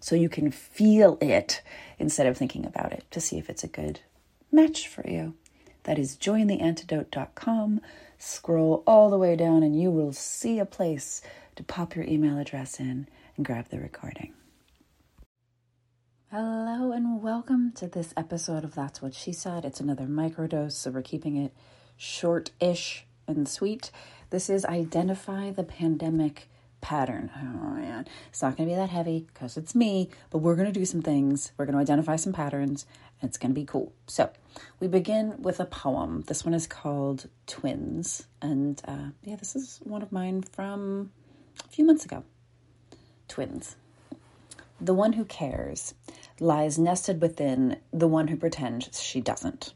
so you can feel it instead of thinking about it to see if it's a good match for you. That is jointheantidote.com. Scroll all the way down and you will see a place to pop your email address in and grab the recording. Hello and welcome to this episode of That's What She Said. It's another microdose, so we're keeping it short-ish and sweet. This is Identify the Pandemic Pattern. Oh man, it's not going to be that heavy because it's me, but we're going to do some things. We're going to identify some patterns. It's going to be cool. So we begin with a poem. This one is called Twins. And this is one of mine from a few months ago. Twins. The one who cares lies nested within the one who pretends she doesn't.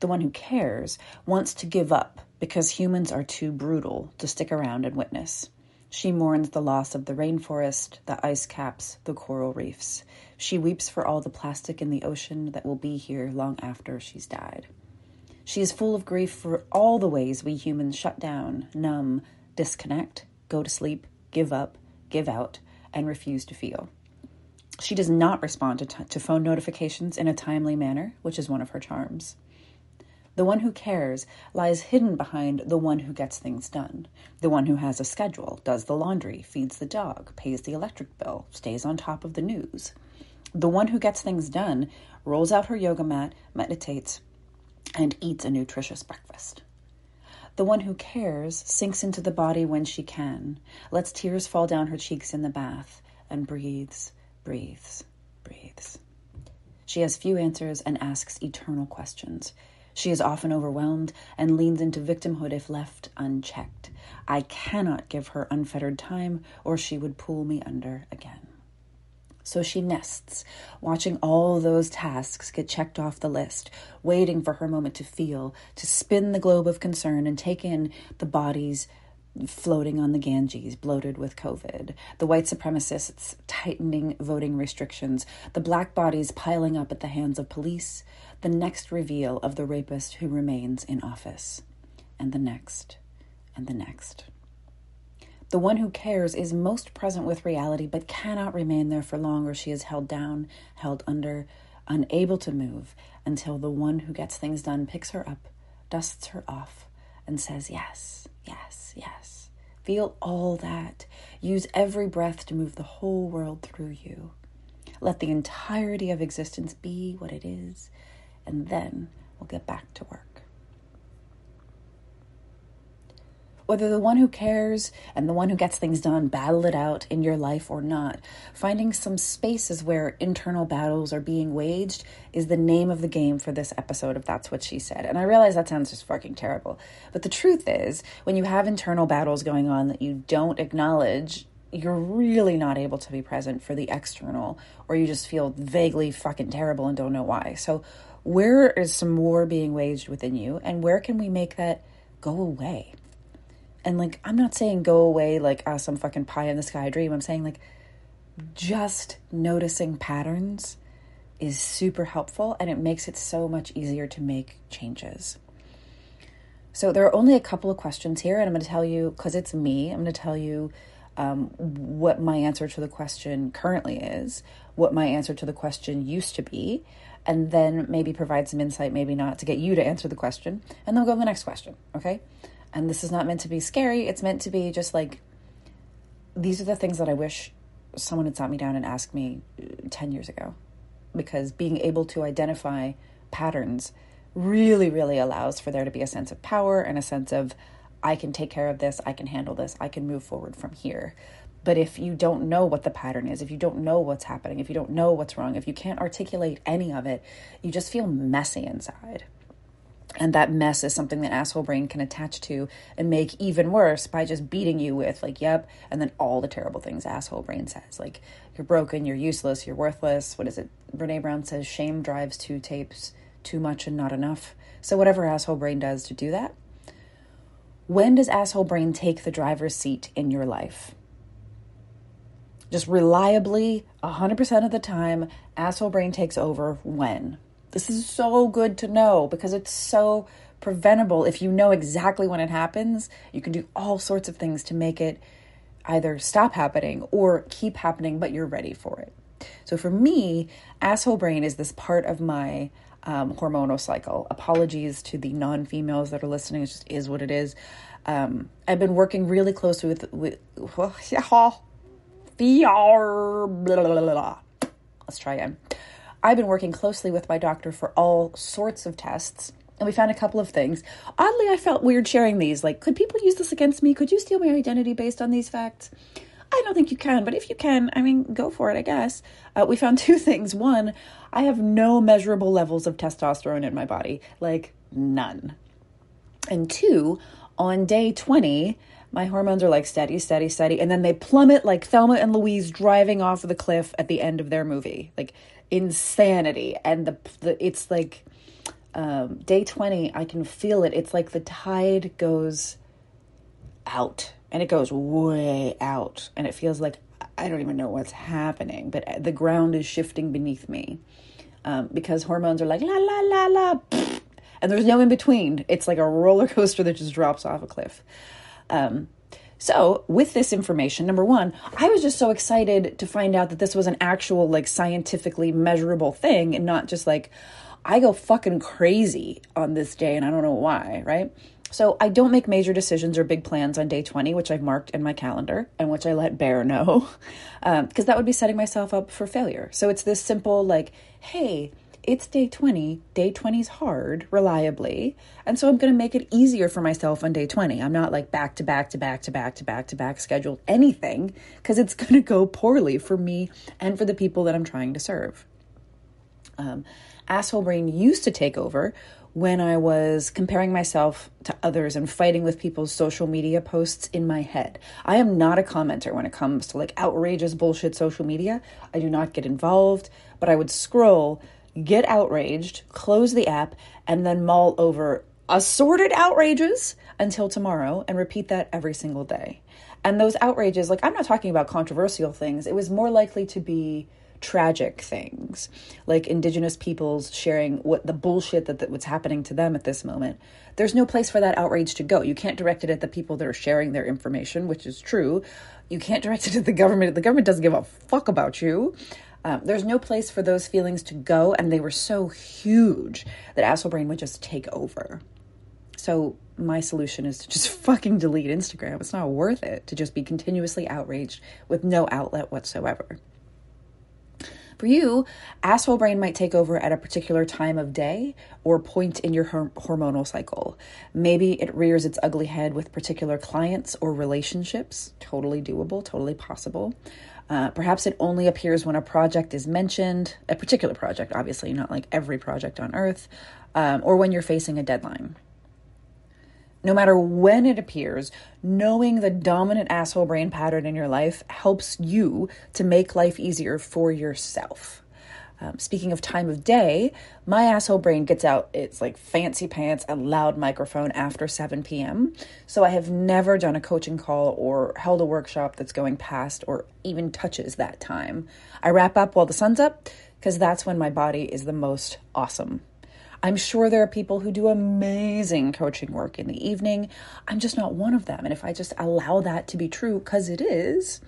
The one who cares wants to give up because humans are too brutal to stick around and witness. She mourns the loss of the rainforest, the ice caps, the coral reefs. She weeps for all the plastic in the ocean that will be here long after she's died. She is full of grief for all the ways we humans shut down, numb, disconnect, go to sleep, give up, give out, and refuse to feel. She does not respond to phone notifications in a timely manner, which is one of her charms. The one who cares lies hidden behind the one who gets things done. The one who has a schedule, does the laundry, feeds the dog, pays the electric bill, stays on top of the news. The one who gets things done rolls out her yoga mat, meditates, and eats a nutritious breakfast. The one who cares sinks into the body when she can, lets tears fall down her cheeks in the bath, and breathes. She has few answers and asks eternal questions. She is often overwhelmed and leans into victimhood if left unchecked. I cannot give her unfettered time or she would pull me under again. So she nests, watching all those tasks get checked off the list, waiting for her moment to feel, to spin the globe of concern and take in the bodies floating on the Ganges, bloated with COVID, the white supremacists tightening voting restrictions, the black bodies piling up at the hands of police, the next reveal of the rapist who remains in office, and the next, and the next. The one who cares is most present with reality, but cannot remain there for long, or she is held down, held under, unable to move, until the one who gets things done picks her up, dusts her off, and says, yes, yes, yes. Feel all that. Use every breath to move the whole world through you. Let the entirety of existence be what it is, and then we'll get back to work. Whether the one who cares and the one who gets things done battle it out in your life or not, finding some spaces where internal battles are being waged is the name of the game for this episode of That's What She Said. And I realize that sounds just fucking terrible. But the truth is, when you have internal battles going on that you don't acknowledge, you're really not able to be present for the external, or you just feel vaguely fucking terrible and don't know why. So where is some war being waged within you, and where can we make that go away? And I'm not saying go away some fucking pie in the sky dream. I'm saying just noticing patterns is super helpful, and it makes it so much easier to make changes. So there are only a couple of questions here, and I'm going to tell you, because it's me, I'm going to tell you what my answer to the question currently is, what my answer to the question used to be, and then maybe provide some insight, maybe not, to get you to answer the question, and then we'll go to the next question, okay? And this is not meant to be scary. It's meant to be just these are the things that I wish someone had sat me down and asked me 10 years ago. Because being able to identify patterns really, really allows for there to be a sense of power and a sense of, I can take care of this, I can handle this, I can move forward from here. But if you don't know what the pattern is, if you don't know what's happening, if you don't know what's wrong, if you can't articulate any of it, you just feel messy inside. And that mess is something that asshole brain can attach to and make even worse by just beating you with like, yep, and then all the terrible things asshole brain says. Like, you're broken, you're useless, you're worthless. What is it? Brené Brown says, shame drives two tapes, too much and not enough. So whatever asshole brain does to do that. When does asshole brain take the driver's seat in your life? Just reliably, 100% of the time, asshole brain takes over when? This is so good to know because it's so preventable. If you know exactly when it happens, you can do all sorts of things to make it either stop happening or keep happening, but you're ready for it. So for me, asshole brain is this part of my hormonal cycle. Apologies to the non-females that are listening. It just is what it is. I've been working really closely I've been working closely with my doctor for all sorts of tests, and we found a couple of things. Oddly, I felt weird sharing these. Like, could people use this against me? Could you steal my identity based on these facts? I don't think you can, but if you can, I mean, go for it, I guess. We found two things. One, I have no measurable levels of testosterone in my body, like none. And two, on day 20, my hormones are like steady, steady, steady, and then they plummet like Thelma and Louise driving off the cliff at the end of their movie. Like, insanity. And it's like day 20, I can feel it. It's like the tide goes out and it goes way out and it feels like I don't even know what's happening, but the ground is shifting beneath me because hormones are like la la la la and there's no in between. It's like a roller coaster that just drops off a cliff. So with this information, number one, I was just so excited to find out that this was an actual like scientifically measurable thing and not just like, I go fucking crazy on this day and I don't know why, right? So I don't make major decisions or big plans on day 20, which I've marked in my calendar and which I let Bear know, because that would be setting myself up for failure. So it's this simple like, hey, it's day 20. Day 20 is hard, reliably. And so I'm going to make it easier for myself on day 20. I'm not like back to back to back to back to back to back scheduled anything because it's going to go poorly for me and for the people that I'm trying to serve. Asshole brain used to take over when I was comparing myself to others and fighting with people's social media posts in my head. I am not a commenter when it comes to like outrageous bullshit social media. I do not get involved, but I would scroll, get outraged, close the app, and then mull over assorted outrages until tomorrow and repeat that every single day. And those outrages, like I'm not talking about controversial things. It was more likely to be tragic things, like indigenous peoples sharing what the bullshit that what's happening to them at this moment. There's no place for that outrage to go. You can't direct it at the people that are sharing their information, which is true. You can't direct it at the government. The government doesn't give a fuck about you. There's no place for those feelings to go, and they were so huge that asshole brain would just take over. So my solution is to just fucking delete Instagram. It's not worth it to just be continuously outraged with no outlet whatsoever. For you, asshole brain might take over at a particular time of day or point in your hormonal cycle. Maybe it rears its ugly head with particular clients or relationships. Totally doable, totally possible. Perhaps it only appears when a project is mentioned, a particular project, obviously, not like every project on earth, or when you're facing a deadline. No matter when it appears, knowing the dominant asshole brain pattern in your life helps you to make life easier for yourself. Speaking of time of day, my asshole brain gets out its like fancy pants and loud microphone after 7 p.m. So I have never done a coaching call or held a workshop that's going past or even touches that time. I wrap up while the sun's up because that's when my body is the most awesome. I'm sure there are people who do amazing coaching work in the evening. I'm just not one of them. And if I just allow that to be true, because it is,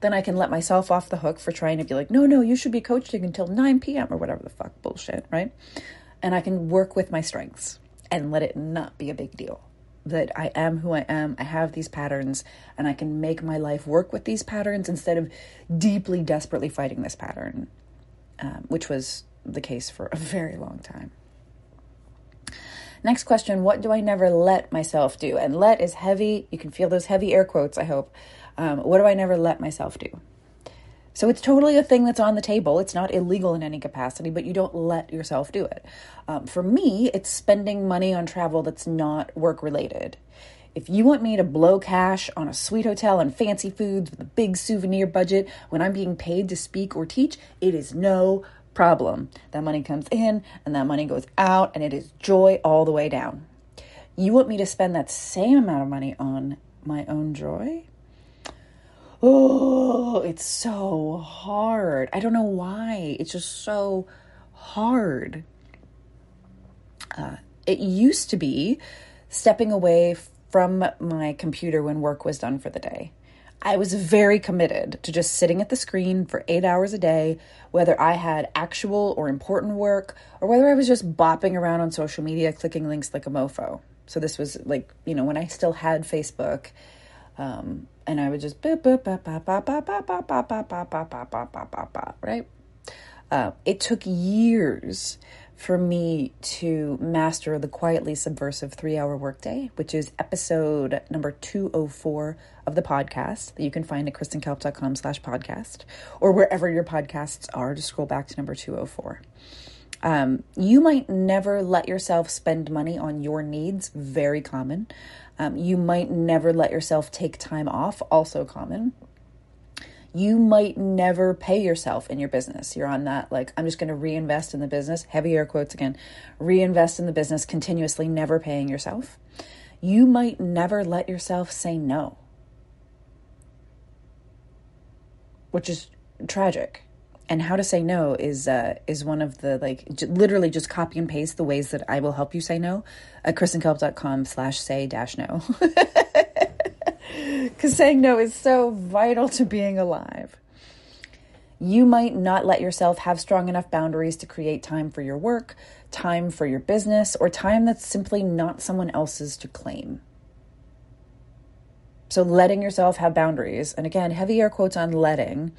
then I can let myself off the hook for trying to be like, no, you should be coaching until 9 p.m. or whatever the fuck bullshit, right? And I can work with my strengths and let it not be a big deal that I am who I am. I have these patterns and I can make my life work with these patterns instead of deeply, desperately fighting this pattern, which was the case for a very long time. Next question, what do I never let myself do? And let is heavy. You can feel those heavy air quotes, I hope. What do I never let myself do? So it's totally a thing that's on the table. It's not illegal in any capacity, but you don't let yourself do it. For me, it's spending money on travel that's not work-related. If you want me to blow cash on a sweet hotel and fancy foods with a big souvenir budget when I'm being paid to speak or teach, it is no problem. That money comes in and that money goes out, and it is joy all the way down. You want me to spend that same amount of money on my own joy? Oh, it's so hard. I don't know why. It's just so hard. It used to be stepping away from my computer when work was done for the day. I was very committed to just sitting at the screen for 8 hours a day, whether I had actual or important work, or whether I was just bopping around on social media, clicking links like a mofo. So this was like, you know, when I still had Facebook, and I would just boop, boop, boop, boop, boop, boop, boop, boop, boop, boop, boop, boop, boop, boop, boop, boop, right? It took years for me to master the quietly subversive 3-hour workday, which is episode number 204 of the podcast that you can find at kristenkelp.com/podcast, or wherever your podcasts are. Just scroll back to number 204. You might never let yourself spend money on your needs. Very common. You might never let yourself take time off. Also common. You might never pay yourself in your business. You're on that, like, I'm just going to reinvest in the business. Heavy air quotes again. Reinvest in the business, continuously never paying yourself. You might never let yourself say no, which is tragic. And how to say no is one of the, like, literally just copy and paste the ways that I will help you say no at kristenkelp.com/say-no. Because saying no is so vital to being alive. You might not let yourself have strong enough boundaries to create time for your work, time for your business, or time that's simply not someone else's to claim. So letting yourself have boundaries. And again, heavy air quotes on letting,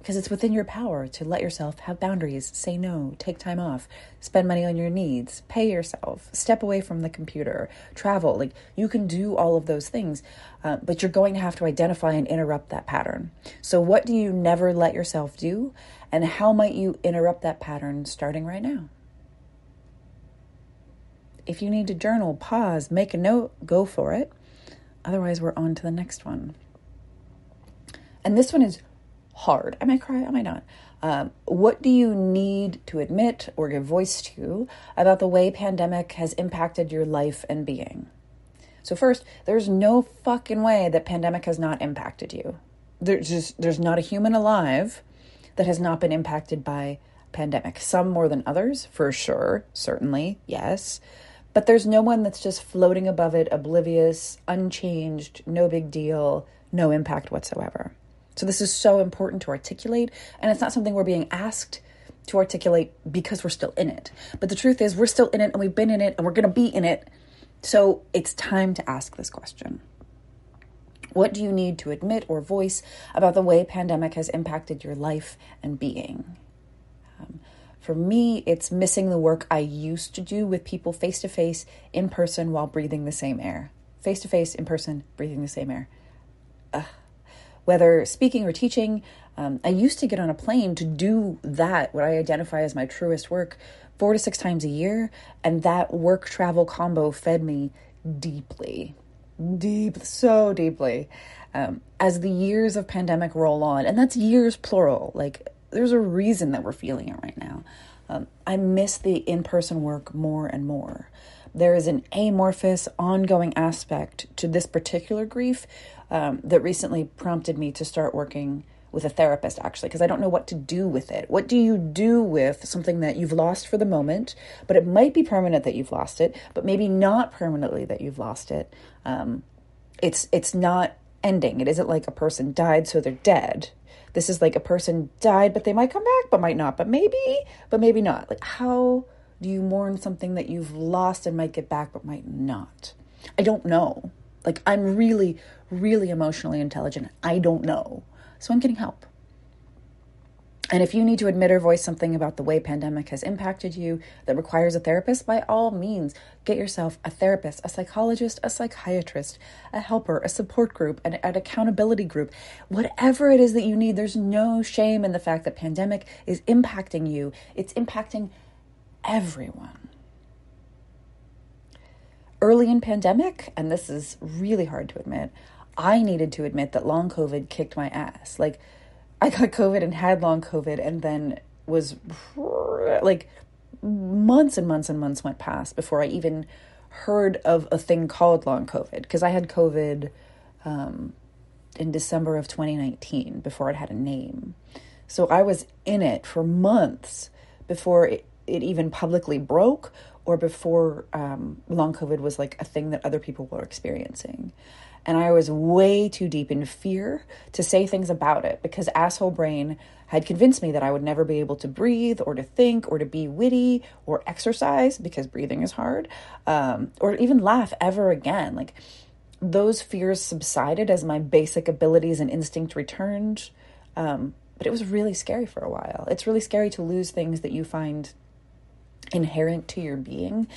because it's within your power to let yourself have boundaries, say no, take time off, spend money on your needs, pay yourself, step away from the computer, travel. Like, you can do all of those things, but you're going to have to identify and interrupt that pattern. So what do you never let yourself do? And how might you interrupt that pattern starting right now? If you need to journal, pause, make a note, go for it. Otherwise, we're on to the next one. And this one is hard. I might cry, I might not. What do you need to admit or give voice to about the way pandemic has impacted your life and being? So first, there's no fucking way that pandemic has not impacted you. There's not a human alive that has not been impacted by pandemic. Some more than others, for sure, certainly, yes. But there's no one that's just floating above it, oblivious, unchanged, no big deal, no impact whatsoever. So this is so important to articulate, and it's not something we're being asked to articulate because we're still in it. But the truth is, we're still in it, and we've been in it, and we're going to be in it. So it's time to ask this question. What do you need to admit or voice about the way pandemic has impacted your life and being? For me, it's missing the work I used to do with people face-to-face, in person, while breathing the same air. Face-to-face, in person, breathing the same air. Ugh. Whether speaking or teaching, I used to get on a plane to do that, what I identify as my truest work, 4 to 6 times a year. And that work travel combo fed me deeply, so deeply. As the years of pandemic roll on, and that's years plural, like there's a reason that we're feeling it right now. I miss the in-person work more and more. There is an amorphous, ongoing aspect to this particular grief that recently prompted me to start working with a therapist, actually, because I don't know what to do with it. What do you do with something that you've lost for the moment, but it might be permanent that you've lost it, but maybe not permanently that you've lost it. It's not ending. It isn't like a person died, so they're dead. This is like a person died, but they might come back, but might not, but maybe not. Like, how do you mourn something that you've lost and might get back, but might not? I don't know. Like, I'm really, really emotionally intelligent. I don't know. So I'm getting help. And if you need to admit or voice something about the way pandemic has impacted you that requires a therapist, by all means, get yourself a therapist, a psychologist, a psychiatrist, a helper, a support group, an accountability group, whatever it is that you need. There's no shame in the fact that pandemic is impacting you. It's impacting everyone. Early in pandemic, and this is really hard to admit, I needed to admit that long COVID kicked my ass. Like, I got COVID and had long COVID, and then was like months and months and months went past before I even heard of a thing called long COVID, because I had COVID in December of 2019 before it had a name. So I was in it for months before it even publicly broke, or before long COVID was like a thing that other people were experiencing. And I was way too deep in fear to say things about it, because asshole brain had convinced me that I would never be able to breathe or to think or to be witty or exercise, because breathing is hard, or even laugh ever again. Like, those fears subsided as my basic abilities and instinct returned. But it was really scary for a while. It's really scary to lose things that you find inherent to your being.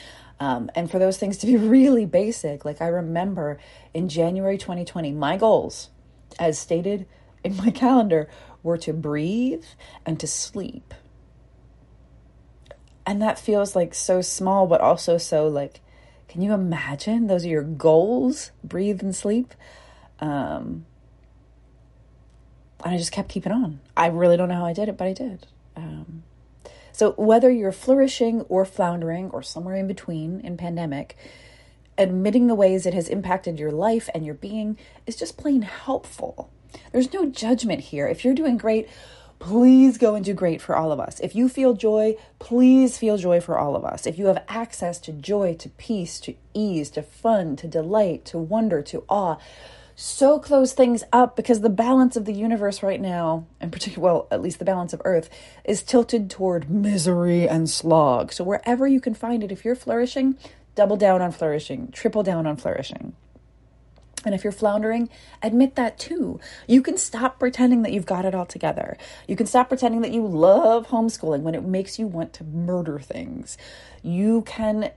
And for those things to be really basic, like I remember in January 2020, my goals, as stated in my calendar, were to breathe and to sleep. And that feels like so small, but also so like, can you imagine? Those are your goals, breathe and sleep. And I just kept keeping on. I really don't know how I did it, but I did. So whether you're flourishing or floundering or somewhere in between in pandemic, admitting the ways it has impacted your life and your being is just plain helpful. There's no judgment here. If you're doing great, please go and do great for all of us. If you feel joy, please feel joy for all of us. If you have access to joy, to peace, to ease, to fun, to delight, to wonder, to awe, so close things up, because the balance of the universe right now, and particularly, well, at least the balance of Earth, is tilted toward misery and slog. So wherever you can find it, if you're flourishing, double down on flourishing, triple down on flourishing. And if you're floundering, admit that too. You can stop pretending that you've got it all together. You can stop pretending that you love homeschooling when it makes you want to murder things. You can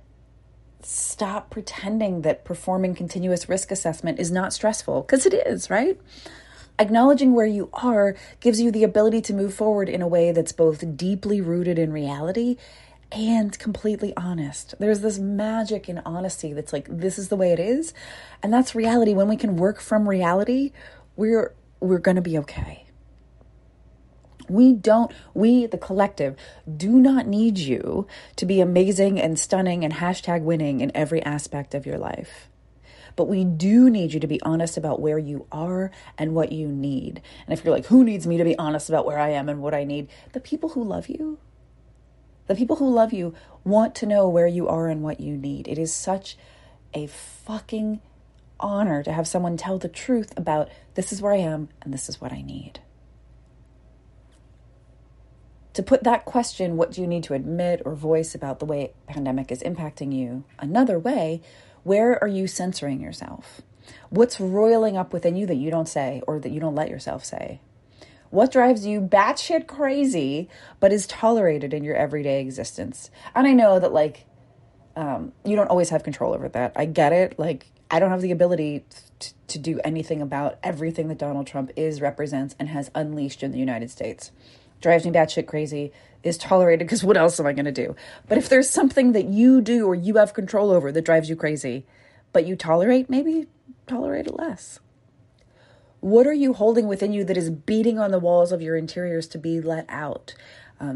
stop pretending that performing continuous risk assessment is not stressful, because it is, right? Acknowledging where you are gives you the ability to move forward in a way that's both deeply rooted in reality and completely honest. There's this magic in honesty that's like, this is the way it is, and that's reality. When we can work from reality, we're going to be okay. We, the collective, do not need you to be amazing and stunning and #winning in every aspect of your life. But we do need you to be honest about where you are and what you need. And if you're like, who needs me to be honest about where I am and what I need? The people who love you want to know where you are and what you need. It is such a fucking honor to have someone tell the truth about, this is where I am and this is what I need. To put that question, what do you need to admit or voice about the way pandemic is impacting you, another way, where are you censoring yourself? What's roiling up within you that you don't say or that you don't let yourself say? What drives you batshit crazy but is tolerated in your everyday existence? And I know that, like, you don't always have control over that. I get it. Like, I don't have the ability to do anything about everything that Donald Trump is, represents, and has unleashed in the United States. Drives me batshit crazy, is tolerated, because what else am I going to do? But if there's something that you do or you have control over that drives you crazy, but you tolerate, maybe tolerate it less. What are you holding within you that is beating on the walls of your interiors to be let out?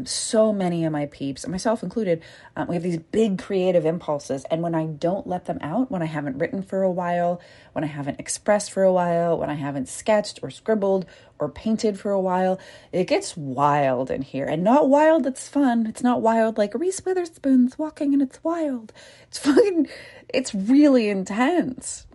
So many of my peeps, myself included, we have these big creative impulses. And when I don't let them out, when I haven't written for a while, when I haven't expressed for a while, when I haven't sketched or scribbled or painted for a while, it gets wild in here. And not wild that's fun. It's not wild like Reese Witherspoon's Walking and It's Wild. It's fucking, it's really intense.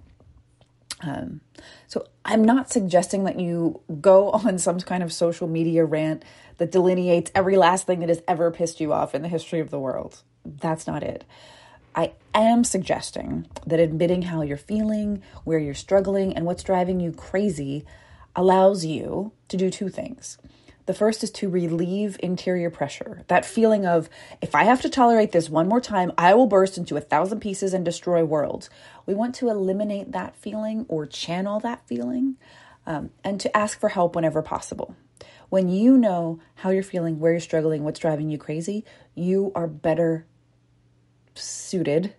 So I'm not suggesting that you go on some kind of social media rant that delineates every last thing that has ever pissed you off in the history of the world. That's not it. I am suggesting that admitting how you're feeling, where you're struggling, and what's driving you crazy allows you to do two things. The first is to relieve interior pressure. That feeling of, if I have to tolerate this one more time, I will burst into 1,000 pieces and destroy worlds. We want to eliminate that feeling or channel that feeling, and to ask for help whenever possible. When you know how you're feeling, where you're struggling, what's driving you crazy, you are better suited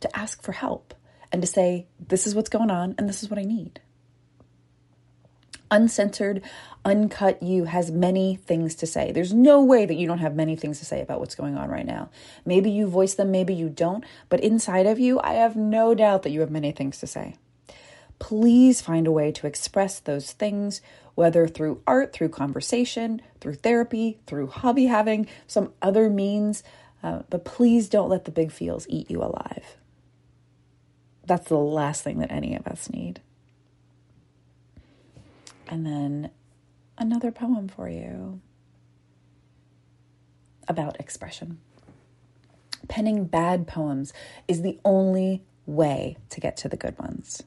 to ask for help and to say, this is what's going on and this is what I need. Uncensored, uncut you has many things to say. There's no way that you don't have many things to say about what's going on right now. Maybe you voice them, maybe you don't, but inside of you, I have no doubt that you have many things to say. Please find a way to express those things, whether through art, through conversation, through therapy, through hobby having, some other means, but please don't let the big feels eat you alive. That's the last thing that any of us need. And then another poem for you about expression. Penning bad poems is the only way to get to the good ones.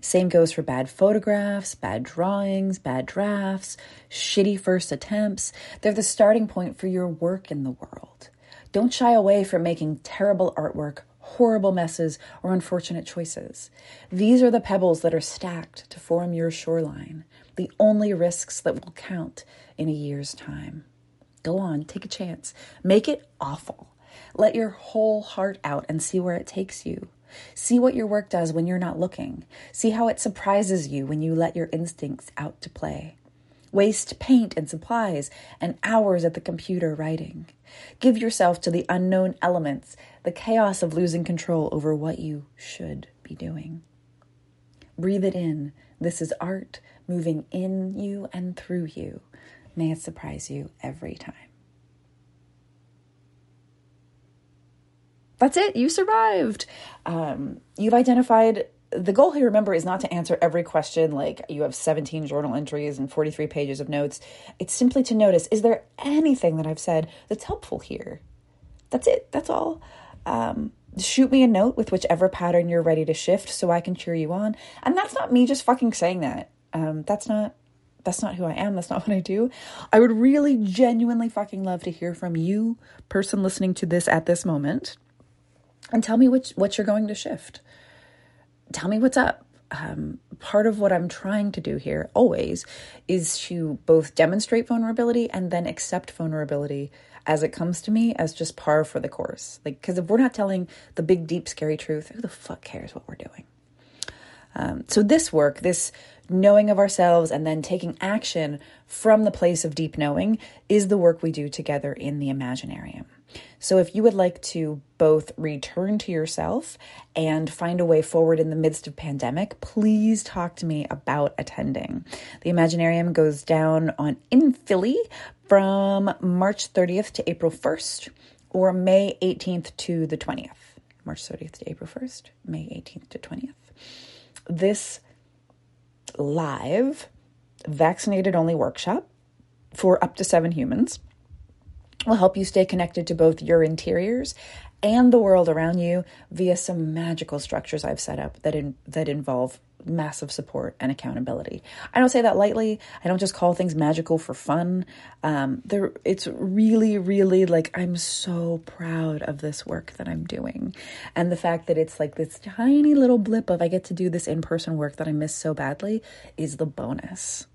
Same goes for bad photographs, bad drawings, bad drafts, shitty first attempts. They're the starting point for your work in the world. Don't shy away from making terrible artwork, horrible messes, or unfortunate choices. These are the pebbles that are stacked to form your shoreline, the only risks that will count in a year's time. Go on, take a chance. Make it awful. Let your whole heart out and see where it takes you. See what your work does when you're not looking. See how it surprises you when you let your instincts out to play. Waste paint and supplies and hours at the computer writing. Give yourself to the unknown elements, the chaos of losing control over what you should be doing. Breathe it in. This is art moving in you and through you. May it surprise you every time. That's it. You survived. You've identified... The goal here, remember, is not to answer every question like you have 17 journal entries and 43 pages of notes. It's simply to notice, is there anything that I've said that's helpful here? That's it. That's all. Shoot me a note with whichever pattern you're ready to shift so I can cheer you on. And that's not me just fucking saying that. That's not who I am. That's not what I do. I would really genuinely fucking love to hear from you, person listening to this at this moment, and tell me what you're going to shift. Tell me what's up. Part of what I'm trying to do here always is to both demonstrate vulnerability and then accept vulnerability as it comes to me as just par for the course. Like, because if we're not telling the big, deep, scary truth, who the fuck cares what we're doing? So this work, this knowing of ourselves and then taking action from the place of deep knowing is the work we do together in the Imaginarium. So if you would like to both return to yourself and find a way forward in the midst of pandemic, please talk to me about attending. The Imaginarium goes down in Philly from March 30th to April 1st or May 18th to the 20th. March 30th to April 1st, May 18th to 20th. This live vaccinated-only workshop for up to 7 humans will help you stay connected to both your interiors and the world around you via some magical structures I've set up that involve massive support and accountability. I don't say that lightly. I don't just call things magical for fun. It's really, really like I'm so proud of this work that I'm doing. And the fact that it's like this tiny little blip of I get to do this in-person work that I miss so badly is the bonus.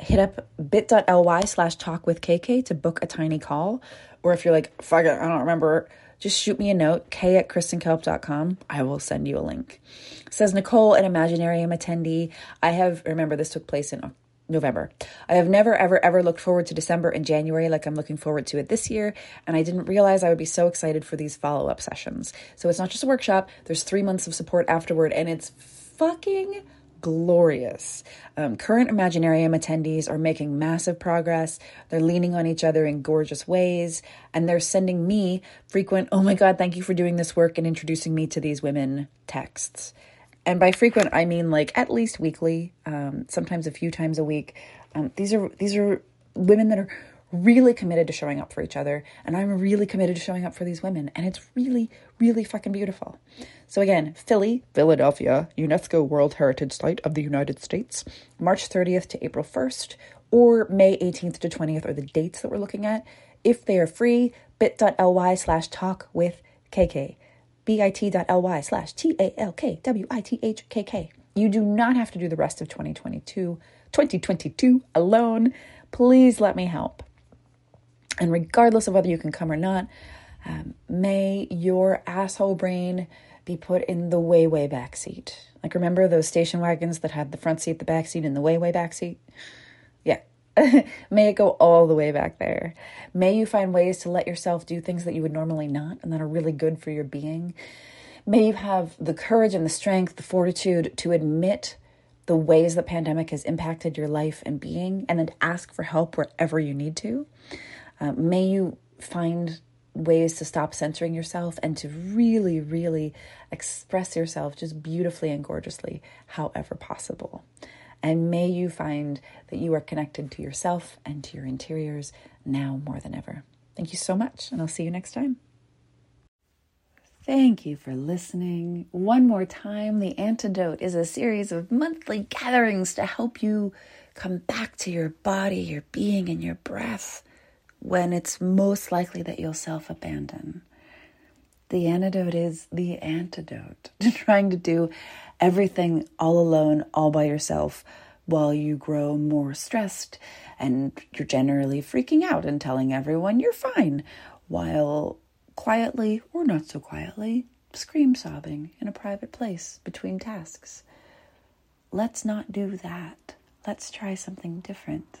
Hit up bit.ly/talkwithkk to book a tiny call. Or if you're like, fuck it, I don't remember, just shoot me a note, k@kristenkelp.com. I will send you a link. It says, Nicole, an Imaginarium attendee. Remember this took place in November. I have never, ever, ever looked forward to December and January like I'm looking forward to it this year. And I didn't realize I would be so excited for these follow-up sessions. So it's not just a workshop. There's 3 months of support afterward. And it's fucking glorious. Current Imaginarium attendees are making massive progress. They're leaning on each other in gorgeous ways. And they're sending me frequent, oh my God, thank you for doing this work and introducing me to these women texts. And by frequent, I mean like at least weekly, sometimes a few times a week. These are women that are really committed to showing up for each other. And I'm really committed to showing up for these women. And it's really, really fucking beautiful. So again, Philly, Philadelphia, UNESCO World Heritage Site of the United States, March 30th to April 1st, or May 18th to 20th are the dates that we're looking at. If they are free, bit.ly/talkwithkk, bit.ly/TALKWITHKK. You do not have to do the rest of 2022 alone. Please let me help. And regardless of whether you can come or not, may your asshole brain be put in the way, way back seat. Like, remember those station wagons that had the front seat, the back seat, and the way, way back seat? Yeah. May it go all the way back there. May you find ways to let yourself do things that you would normally not and that are really good for your being. May you have the courage and the strength, the fortitude to admit the ways the pandemic has impacted your life and being, and then ask for help wherever you need to. May you find ways to stop censoring yourself and to really, really express yourself just beautifully and gorgeously, however possible. And may you find that you are connected to yourself and to your interiors now more than ever. Thank you so much, and I'll see you next time. Thank you for listening. One more time, The Antidote is a series of monthly gatherings to help you come back to your body, your being, and your breath when it's most likely that you'll self-abandon. The antidote is the antidote to trying to do everything all alone, all by yourself, while you grow more stressed and you're generally freaking out and telling everyone you're fine, while quietly, or not so quietly, scream sobbing in a private place between tasks. Let's not do that. Let's try something different.